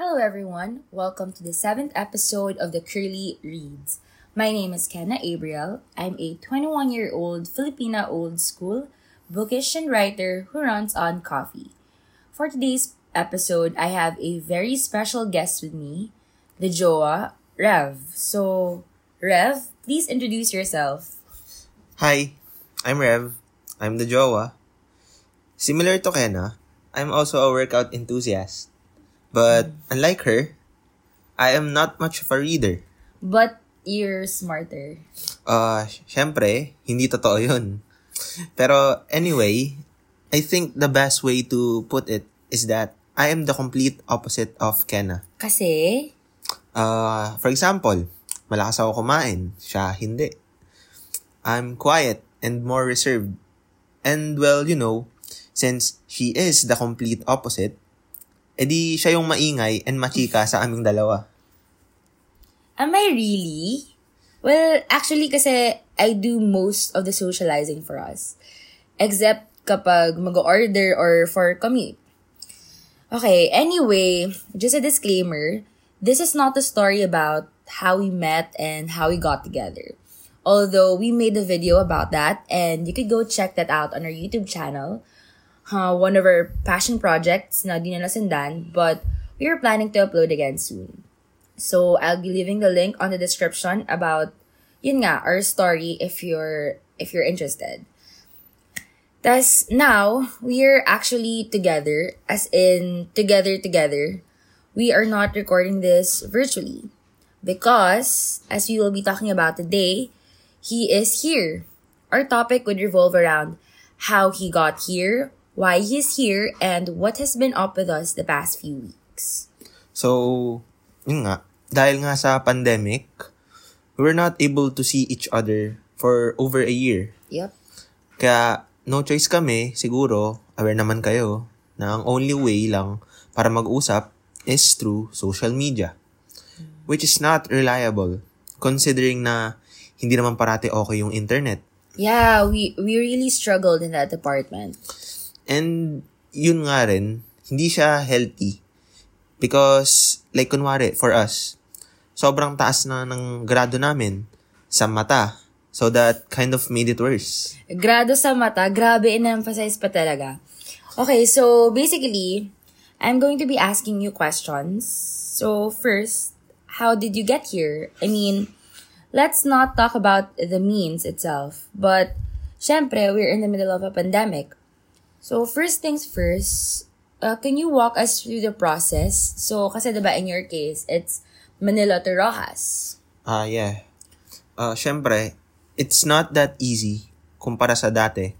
Hello everyone, welcome to the 7th episode of The Curly Reads. My name is Kenna Abriel. I'm a 21-year-old Filipina old school bookish and writer who runs on coffee. For today's episode, I have a very special guest with me, the jowa, Rev. So, Rev, please introduce yourself. Hi, I'm Rev. I'm the jowa. Similar to Kenna, I'm also a workout enthusiast. But unlike her, I am not much of a reader. But you're smarter. Syempre, hindi totoo yun. Pero anyway, I think the best way to put it is that I am the complete opposite of Kenna. Kasi? For example, malakas ako kumain. Siya, hindi. I'm quiet and more reserved. And well, you know, since she is the complete opposite, edi siya yung maingay and machika sa aming dalawa. Am I really? Well, actually kasi I do most of the socializing for us. Except kapag mag-order or for commute. Okay, anyway, just a disclaimer, this is not a story about how we met and how we got together. Although we made a video about that and you could go check that out on our YouTube channel. One of our passion projects na di na nasundan, but we are planning to upload again soon. So I'll be leaving the link on the description about yun nga our story if you're interested. Tas now we're actually together, as in together. We are not recording this virtually because, as we will be talking about today, he is here. Our topic would revolve around how he got here, why he's here, and what has been up with us the past few weeks. So, yun nga, dahil nga sa pandemic, we were not able to see each other for over a year. Yep. Kaya, no choice kami, siguro, aware naman kayo, na ang only way lang para mag-usap is through social media, which is not reliable, considering na hindi naman parati okay yung internet. Yeah, we really struggled in that department. And yun nga rin, hindi siya healthy. Because, like kunwari, for us, sobrang taas na ng grado namin sa mata. So that kind of made it worse. Grado sa mata, grabe in-emphasize pa talaga. Okay, so basically, I'm going to be asking you questions. So first, how did you get here? I mean, let's not talk about the means itself. But, syempre, we're in the middle of a pandemic. So, first things first, can you walk us through the process? So, kasi diba in your case, it's Manila to Rojas. Yeah. Syempre, it's not that easy kumpara sa dati.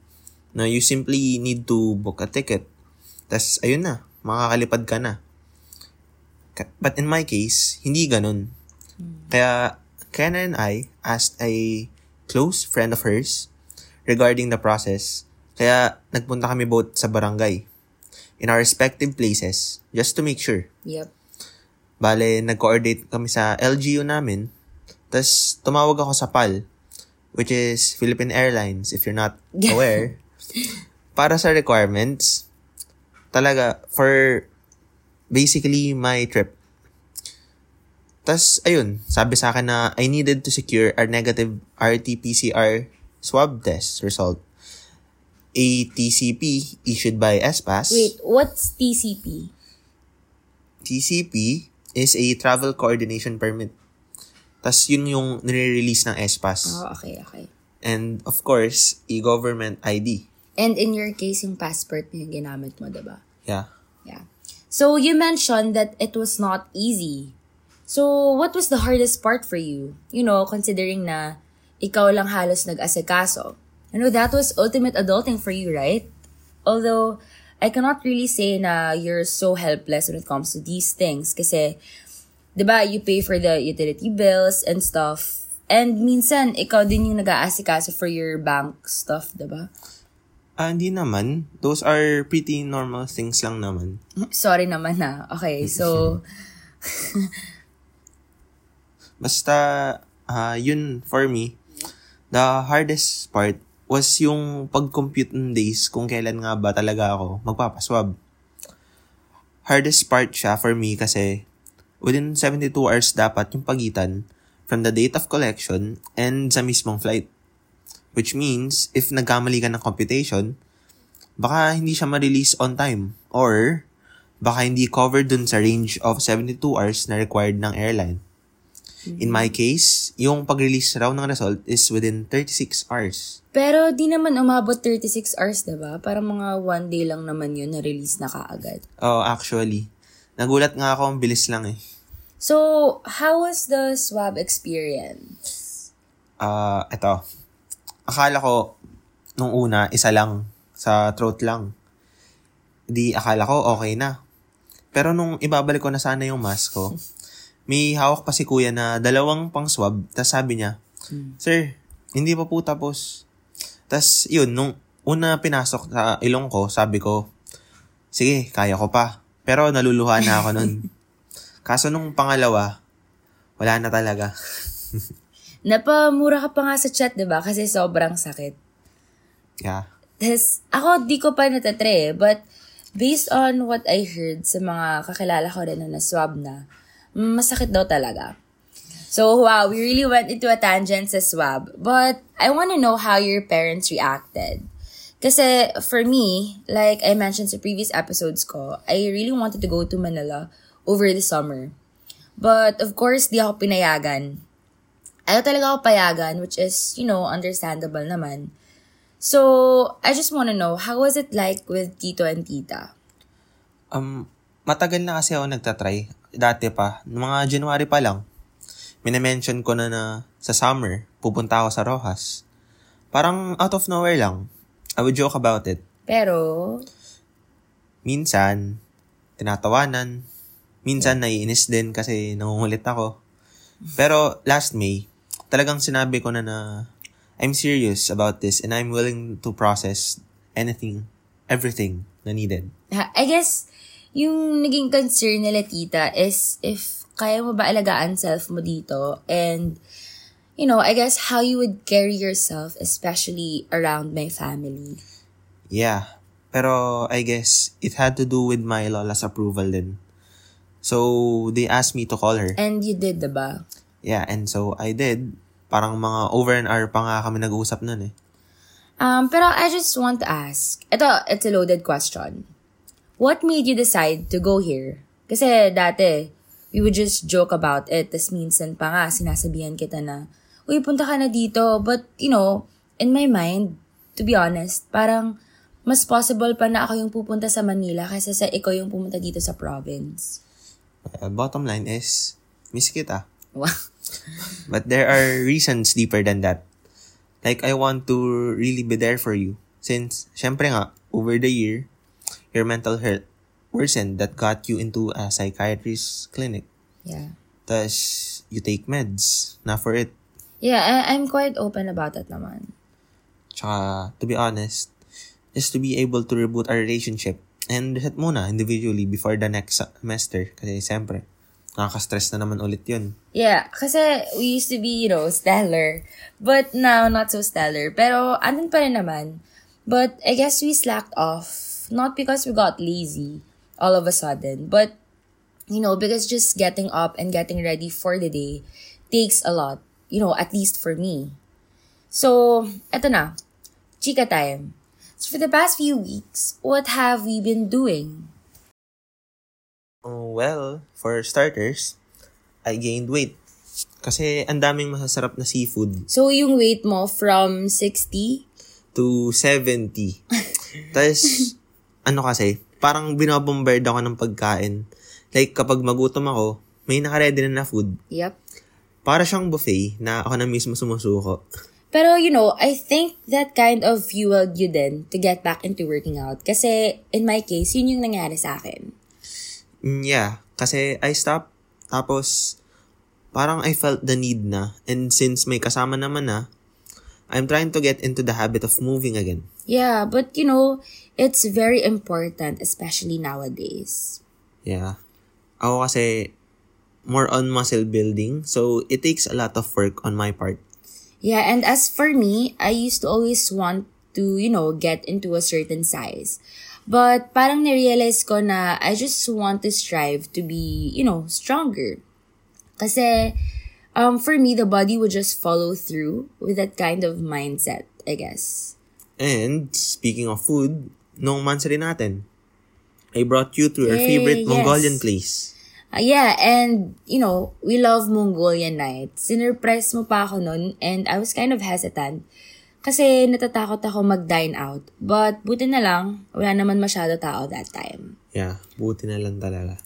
No, you simply need to book a ticket. Tas, ayun na, makakalipad ka na. But in my case, hindi ganun. Kaya, Kenna and I asked a close friend of hers regarding the process. Kaya, nagpunta kami both sa barangay in our respective places just to make sure. Yep. Bale, nag-coordinate kami sa LGU namin. Tapos, tumawag ako sa PAL, which is Philippine Airlines, if you're not aware. Para sa requirements, talaga, for basically my trip. Tapos, ayun, sabi sa akin na I needed to secure a negative RT-PCR swab test result. A TCP issued by ESPAS. Wait, what's TCP? TCP is a travel coordination permit. Tas yun yung nire-release ng ESPAS. Oh, okay. And of course, a government ID. And in your case, yung passport yung ginamit mo, diba? Yeah. So you mentioned that it was not easy. So what was the hardest part for you? You know, considering na ikaw lang halos nag-asikaso. You know, that was ultimate adulting for you, right? Although, I cannot really say na you're so helpless when it comes to these things. Kasi, diba, you pay for the utility bills and stuff. And minsan, ikaw din yung nag-aasikaso for your bank stuff, diba? Hindi naman. Those are pretty normal things lang naman. Sorry naman na. Okay, so... Basta, yun for me. The hardest part was yung pag-compute ng days kung kailan nga ba talaga ako magpapaswab. Hardest part siya for me kasi within 72 hours dapat yung pagitan from the date of collection and sa mismong flight. Which means, if nagkamali ka ng computation, baka hindi siya ma-release on time or baka hindi covered dun sa range of 72 hours na required ng airline. In my case, yung pag-release raw ng result is within 36 hours. Pero di naman umabot 36 hours, diba? Parang mga one day lang naman yun na-release na kaagad. Oh, actually. Nagulat nga ako, ang bilis lang eh. So, how was the swab experience? Eto. Akala ko, nung una, isa lang. Sa throat lang. Di akala ko, okay na. Pero nung ibabalik ko na sana yung mask ko, may hawak pa si kuya na dalawang pang swab. Tapos sabi niya, Sir, hindi pa po tapos. Tapos yun, nung una pinasok sa ilong ko, sabi ko, sige, kaya ko pa. Pero naluluha na ako nun. Kaso nung pangalawa, wala na talaga. Napamura ka pa nga sa chat, diba? Kasi sobrang sakit. Yeah. Tapos ako, di ko pa natatry. But based on what I heard sa mga kakilala ko rin na swab na, masakit daw talaga. So, wow, we really went into a tangent sa swab. But I want to know how your parents reacted. Kasi for me, like I mentioned sa previous episodes ko, I really wanted to go to Manila over the summer. But of course, di ako pinayagan. Ayaw talaga ako payagan, which is, you know, understandable naman. So, I just want to know, how was it like with Tito and Tita? Matagal na kasi ako nagtatry. Dati pa, mga January pa lang, minamention ko na sa summer, pupunta ako sa Rojas. Parang out of nowhere lang. I would joke about it. Pero? Minsan, tinatawanan. Minsan, naiinis din kasi nangungulit ako. Pero last May, talagang sinabi ko na I'm serious about this and I'm willing to process anything, everything na needed. I guess, yung naging concern nila tita is if kaya mo ba alagaan self mo dito and, you know, I guess how you would carry yourself especially around my family. Yeah, pero I guess it had to do with my lola's approval din. So, they asked me to call her. And you did, diba? Yeah, and so I did. Parang mga over an hour pa nga kami nag-uusap nun eh. Pero I just want to ask, ito, it's a loaded question. What made you decide to go here? Kasi dati, we would just joke about it. Tapos minsan pa nga, sinasabihan kita na, uy, punta ka na dito. But, you know, in my mind, to be honest, parang mas possible pa na ako yung pupunta sa Manila kaysa sa ikaw yung pumunta dito sa province. Bottom line is, miss kita. But there are reasons deeper than that. Like, I want to really be there for you. Since, syempre nga, over the year, your mental health worsened that got you into a psychiatrist's clinic. Yeah. Tapos, you take meds. Not for it. Yeah, I'm quite open about that naman. Tsaka, to be honest, just to be able to reboot our relationship and reset muna individually before the next semester. Kasi, siyempre, nakaka-stress na naman ulit yun. Yeah, kasi we used to be, you know, stellar. But now, not so stellar. Pero, andun pa rin naman. But, I guess we slacked off. Not because we got lazy all of a sudden, but, you know, because just getting up and getting ready for the day takes a lot, you know, at least for me. So, eto na, chika time. So, for the past few weeks, what have we been doing? Well, for starters, I gained weight. Kasi ang daming masasarap na seafood. So, yung weight mo from 60? To 70. Tapos, ano kasi, parang binobombard ako ng pagkain. Like, kapag magutom ako, may nakaredy na food. Yep. Para siyang buffet na ako na mismo sumusuko. Pero, you know, I think that kind of fueled you then to get back into working out. Kasi, in my case, yun yung nangyari sa akin. Yeah. Kasi, I stopped. Tapos, parang I felt the need na. And since may kasama naman na, I'm trying to get into the habit of moving again. Yeah, but, you know, it's very important, especially nowadays. Yeah. Ako kasi, more on muscle building, so it takes a lot of work on my part. Yeah, and as for me, I used to always want to, you know, get into a certain size. But parang narealize ko na I just want to strive to be, you know, stronger. Kasi for me, the body would just follow through with that kind of mindset, I guess. And speaking of food, noong mansa rin natin, I brought you to our favorite Mongolian place. Yeah, and, you know, we love Mongolian nights. Sinurprise mo pa ako nun, and I was kind of hesitant kasi natatakot ako mag-dine out. But buti na lang, wala naman masyado tao that time. Yeah, buti na lang talaga.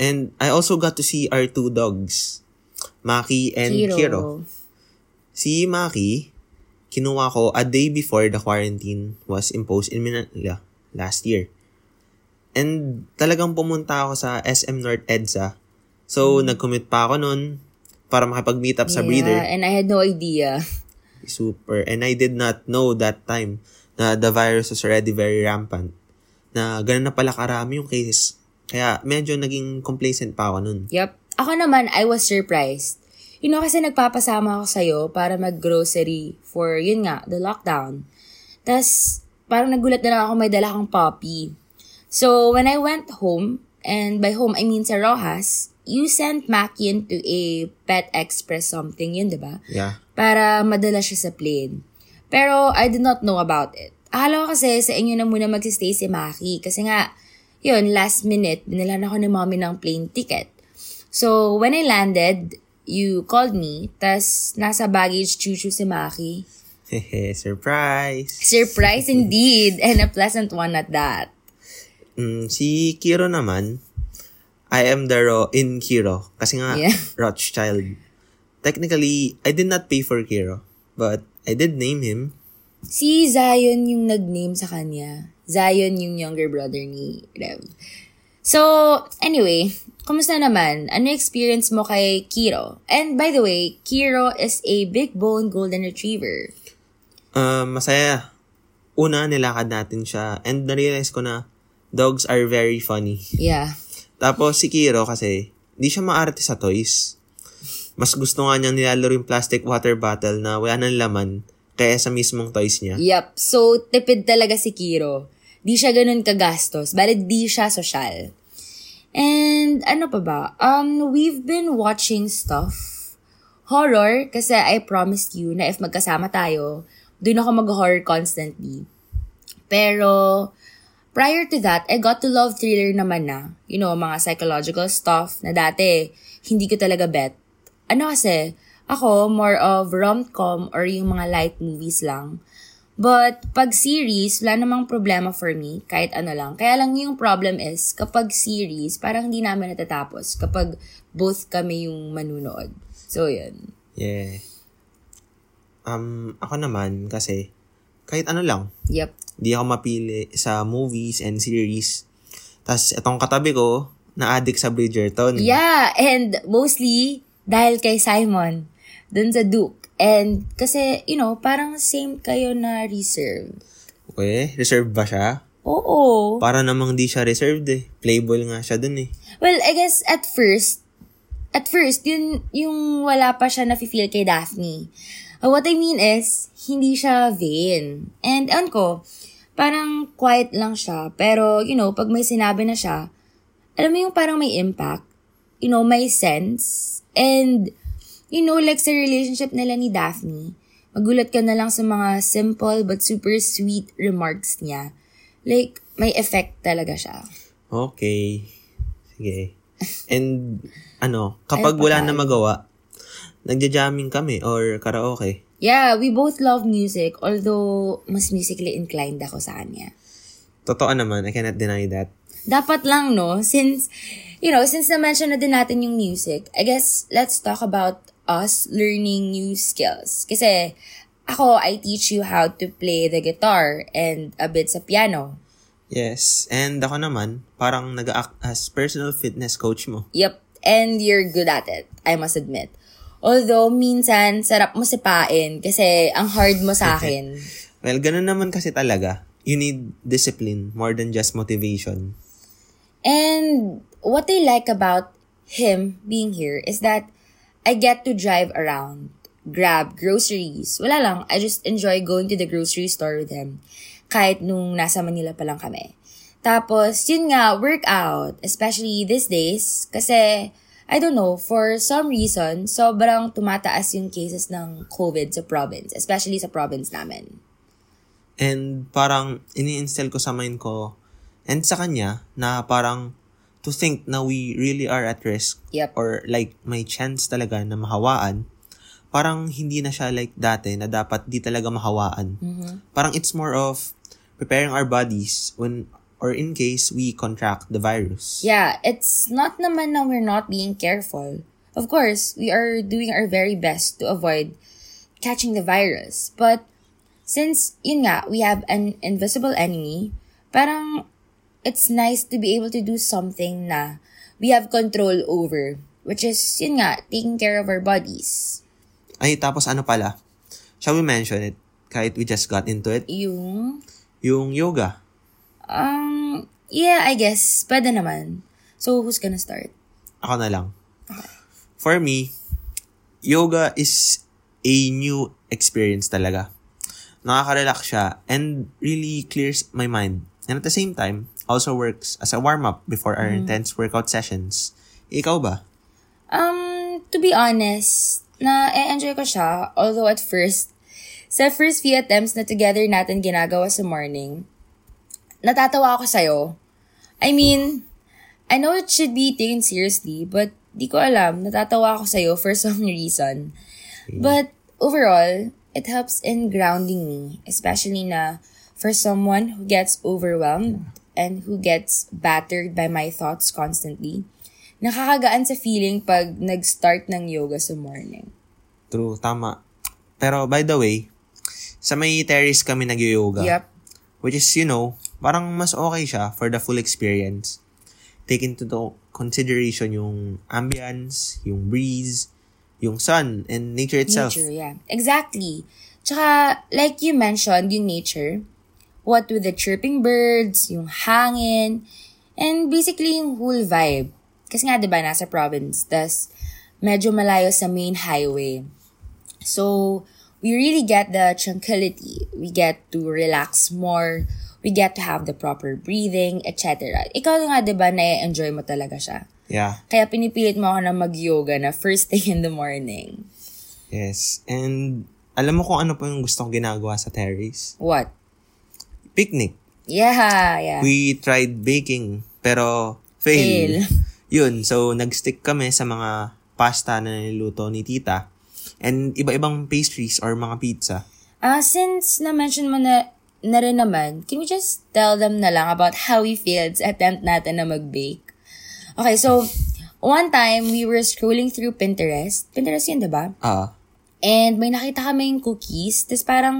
And I also got to see our two dogs, Maki and Kiro. Si Maki, kinuha ko a day before the quarantine was imposed in Manila last year. And talagang pumunta ako sa SM North EDSA. So, nag-commute pa ako nun para makapag-meet up sa breeder. And I had no idea. Super. And I did not know that time na the virus was already very rampant. Na ganun na pala karami yung cases. Kaya medyo naging complacent pa ako nun. Yep. Ako naman, I was surprised. You know, kasi nagpapasama ako sa'yo para mag-grocery for, yun nga, the lockdown. Tapos, parang nagulat na lang ako may dala kang puppy. So, when I went home, and by home, I mean sa Rojas, you sent Maki into a Pet Express something, yun, diba? Yeah. Para madala siya sa plane. Pero, I did not know about it. Akala ko kasi sa inyo na muna magsistay si Maki. Kasi nga, yun, last minute, binilan ako ni mommy ng plane ticket. So, when I landed, you called me, tas nasa baggage chuchu si Maki. Hehe, surprise! Surprise indeed, and a pleasant one at that. Si Kiro naman, I am the Ro in Kiro. Kasi nga, Rothschild. Technically, I did not pay for Kiro. But, I did name him. Si Zion yung nag-name sa kanya. Zion yung younger brother ni Rev. So, anyway, kumusta naman? Ano experience mo kay Kiro? And by the way, Kiro is a big bone golden retriever. Masaya. Una, nilakad natin siya. And na-realize ko na, dogs are very funny. Yeah. Tapos si Kiro kasi, hindi siya maarte sa toys. Mas gusto nga niyang nilalaro yung plastic water bottle na wala nang laman kaya sa mismong toys niya. Yep. So, tipid talaga si Kiro. Di siya ganun kagastos. Balit di siya social. And ano pa ba? We've been watching stuff. Horror, kasi I promised you na if magkasama tayo, doon ako mag-horror constantly. Pero prior to that, I got to love thriller naman na. You know, mga psychological stuff na dati, hindi ko talaga bet. Ano kasi, ako more of rom-com or yung mga light movies lang. But pag series, wala namang problema for me, kahit ano lang. Kaya lang yung problem is, kapag series, parang hindi namin natatapos kapag both kami yung manunood. So, yun. Yeah. Ako naman kasi, kahit ano lang. Yep. Di ako mapili sa movies and series. Tapos, itong katabi ko, na-addict sa Bridgerton. Yeah, and mostly, dahil kay Simon, dun sa Duke. And, kasi, you know, parang same kayo na reserved. Okay, reserved ba siya? Oo. Para namang di siya reserved eh. Playboy nga siya dun eh. Well, I guess at first, yun yung wala pa siya na-feel kay Daphne. What I mean is, hindi siya vain. And, ayun ko, parang quiet lang siya. Pero, you know, pag may sinabi na siya, alam mo yung parang may impact. You know, may sense. And, you know, like sa relationship nila ni Daphne, magulat ka na lang sa mga simple but super sweet remarks niya. Like, may effect talaga siya. Okay. Sige. And, ano, kapag wala na magawa, nagja-jamming kami or karaoke. Yeah, we both love music, although mas musically inclined ako sa kanya. Totoo naman, I cannot deny that. Dapat lang, no? Since, you know, since na-mention na din natin yung music, I guess, let's talk about us learning new skills. Kasi, ako, I teach you how to play the guitar and a bit sa piano. Yes, and ako naman, parang nag-act as personal fitness coach mo. Yep, and you're good at it, I must admit. Although, minsan, sarap mo sipain kasi ang hard mo sa akin. Well, ganun naman kasi talaga. You need discipline more than just motivation. And what I like about him being here is that I get to drive around. grab, groceries. Wala lang, I just enjoy going to the grocery store with him. Kahit nung nasa Manila pa lang kami. Tapos, yun nga, workout. Especially these days. Kasi, I don't know, for some reason, sobrang tumataas yung cases ng COVID sa province. Especially sa province namin. And parang, ini-instill ko sa mind ko, and sa kanya, na parang, to think na we really are at risk. Yep. Or like, may chance talaga na mahawaan. Parang hindi na siya like dati na dapat di talaga mahawaan. Mm-hmm. Parang it's more of preparing our bodies when or in case we contract the virus. Yeah, it's not naman na we're not being careful. Of course, we are doing our very best to avoid catching the virus. But since, yun nga, we have an invisible enemy, parang it's nice to be able to do something na we have control over. Which is, yun nga, taking care of our bodies. Ay, tapos ano pala? Shall we mention it? Kahit we just got into it? Yung yoga. Yeah, I guess. Pwede naman. So, who's gonna start? Ako na lang. Okay. For me, yoga is a new experience talaga. Nakaka-relax siya and really clears my mind. And at the same time, also works as a warm-up before our intense workout sessions. Ikaw ba? To be honest, na-enjoy ko siya. Although at first, sa first few attempts na together natin ginagawa sa morning, natatawa ako sa'yo. I mean, I know it should be taken seriously, but di ko alam, natatawa ako sa'yo for some reason. But overall, it helps in grounding me, especially na for someone who gets overwhelmed and who gets battered by my thoughts constantly. Nakakagaan sa feeling pag nag-start ng yoga sa morning. True, tama. Pero by the way, sa may terrace kami nag-yoga. Yep. Which is, you know, parang mas okay siya for the full experience. Take into the consideration yung ambience, yung breeze, yung sun, and nature itself. Nature, yeah. Exactly. Tsaka, like you mentioned, yung nature, what with the chirping birds, yung hangin, and basically yung whole vibe. Kasi nga, diba, nasa province, tas medyo malayo sa main highway. So, we really get the tranquility. We get to relax more. We get to have the proper breathing, etc. Ikaw nga, diba, na-enjoy mo talaga siya. Yeah. Kaya pinipilit mo ako na mag-yoga na first thing in the morning. Yes. And alam mo kung ano po yung gusto kong ginagawa sa terrace? What? Picnic. Yeah, yeah. We tried baking, pero fail. Yun. So, nag-stick kami sa mga pasta na niluto ni Tita. And iba-ibang pastries or mga pizza. Since na-mention mo na rin naman, can we just tell them na lang about how we failed sa attempt natin na mag-bake? Okay, so, one time, we were scrolling through Pinterest. Pinterest yun, diba? And may nakita kami yung cookies, tapos parang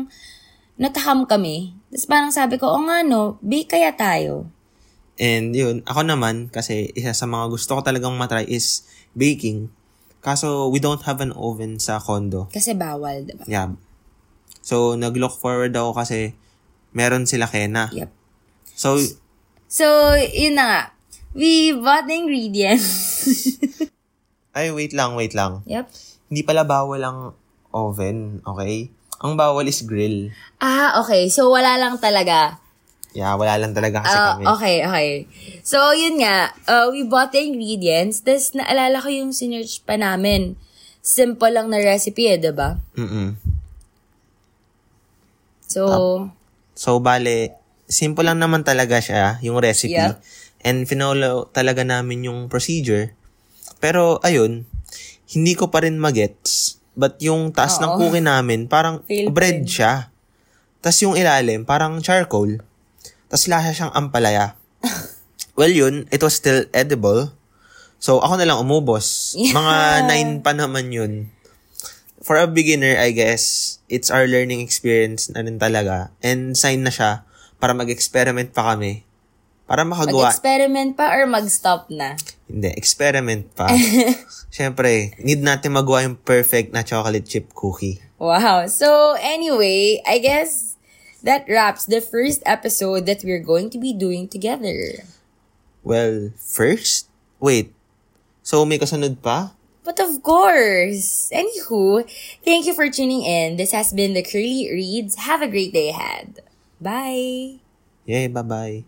natakam kami. Tapos parang sabi ko, o nga no, bake kaya tayo. And yun, ako naman, kasi isa sa mga gusto ko talagang matry is baking. Kaso, we don't have an oven sa condo. Kasi bawal, diba? Yeah. So, nag-look forward ako kasi meron sila Kenna. Yep. So, yun na nga. We bought the ingredients. Ay, wait lang. Yep. Hindi pala bawal ang oven, okay? Ang bawal is grill. Okay. So, wala lang talaga. Yeah, wala lang talaga kasi kami. Okay. So, yun nga. We bought the ingredients. Tapos, naalala ko yung sinerge pa namin. Simple lang na recipe, diba? Mm-mm. So, So, bale, simple lang naman talaga siya, yung recipe. Yep. And finolo talaga namin yung procedure. Pero, ayun, hindi ko pa rin magets. But yung taas ng cookie namin, parang bread siya. Tapos yung ilalim, parang charcoal. Tapos lasa siyang ampalaya. Well, yun, it was still edible. So, ako na lang umubos. Yeah. Mga 9 pa naman yun. For a beginner, I guess, it's our learning experience na rin talaga. And sign na siya para mag-experiment pa kami. Para makagawa. Mag-experiment pa or mag-stop na? Hindi, experiment pa. Siyempre, need natin magawa yung perfect na chocolate chip cookie. Wow. So, anyway, I guess that wraps the first episode that we're going to be doing together. Well, first? Wait. So, may kasunod pa? But of course! Anywho, thank you for tuning in. This has been The Curly Reads. Have a great day ahead. Bye! Yay, bye-bye.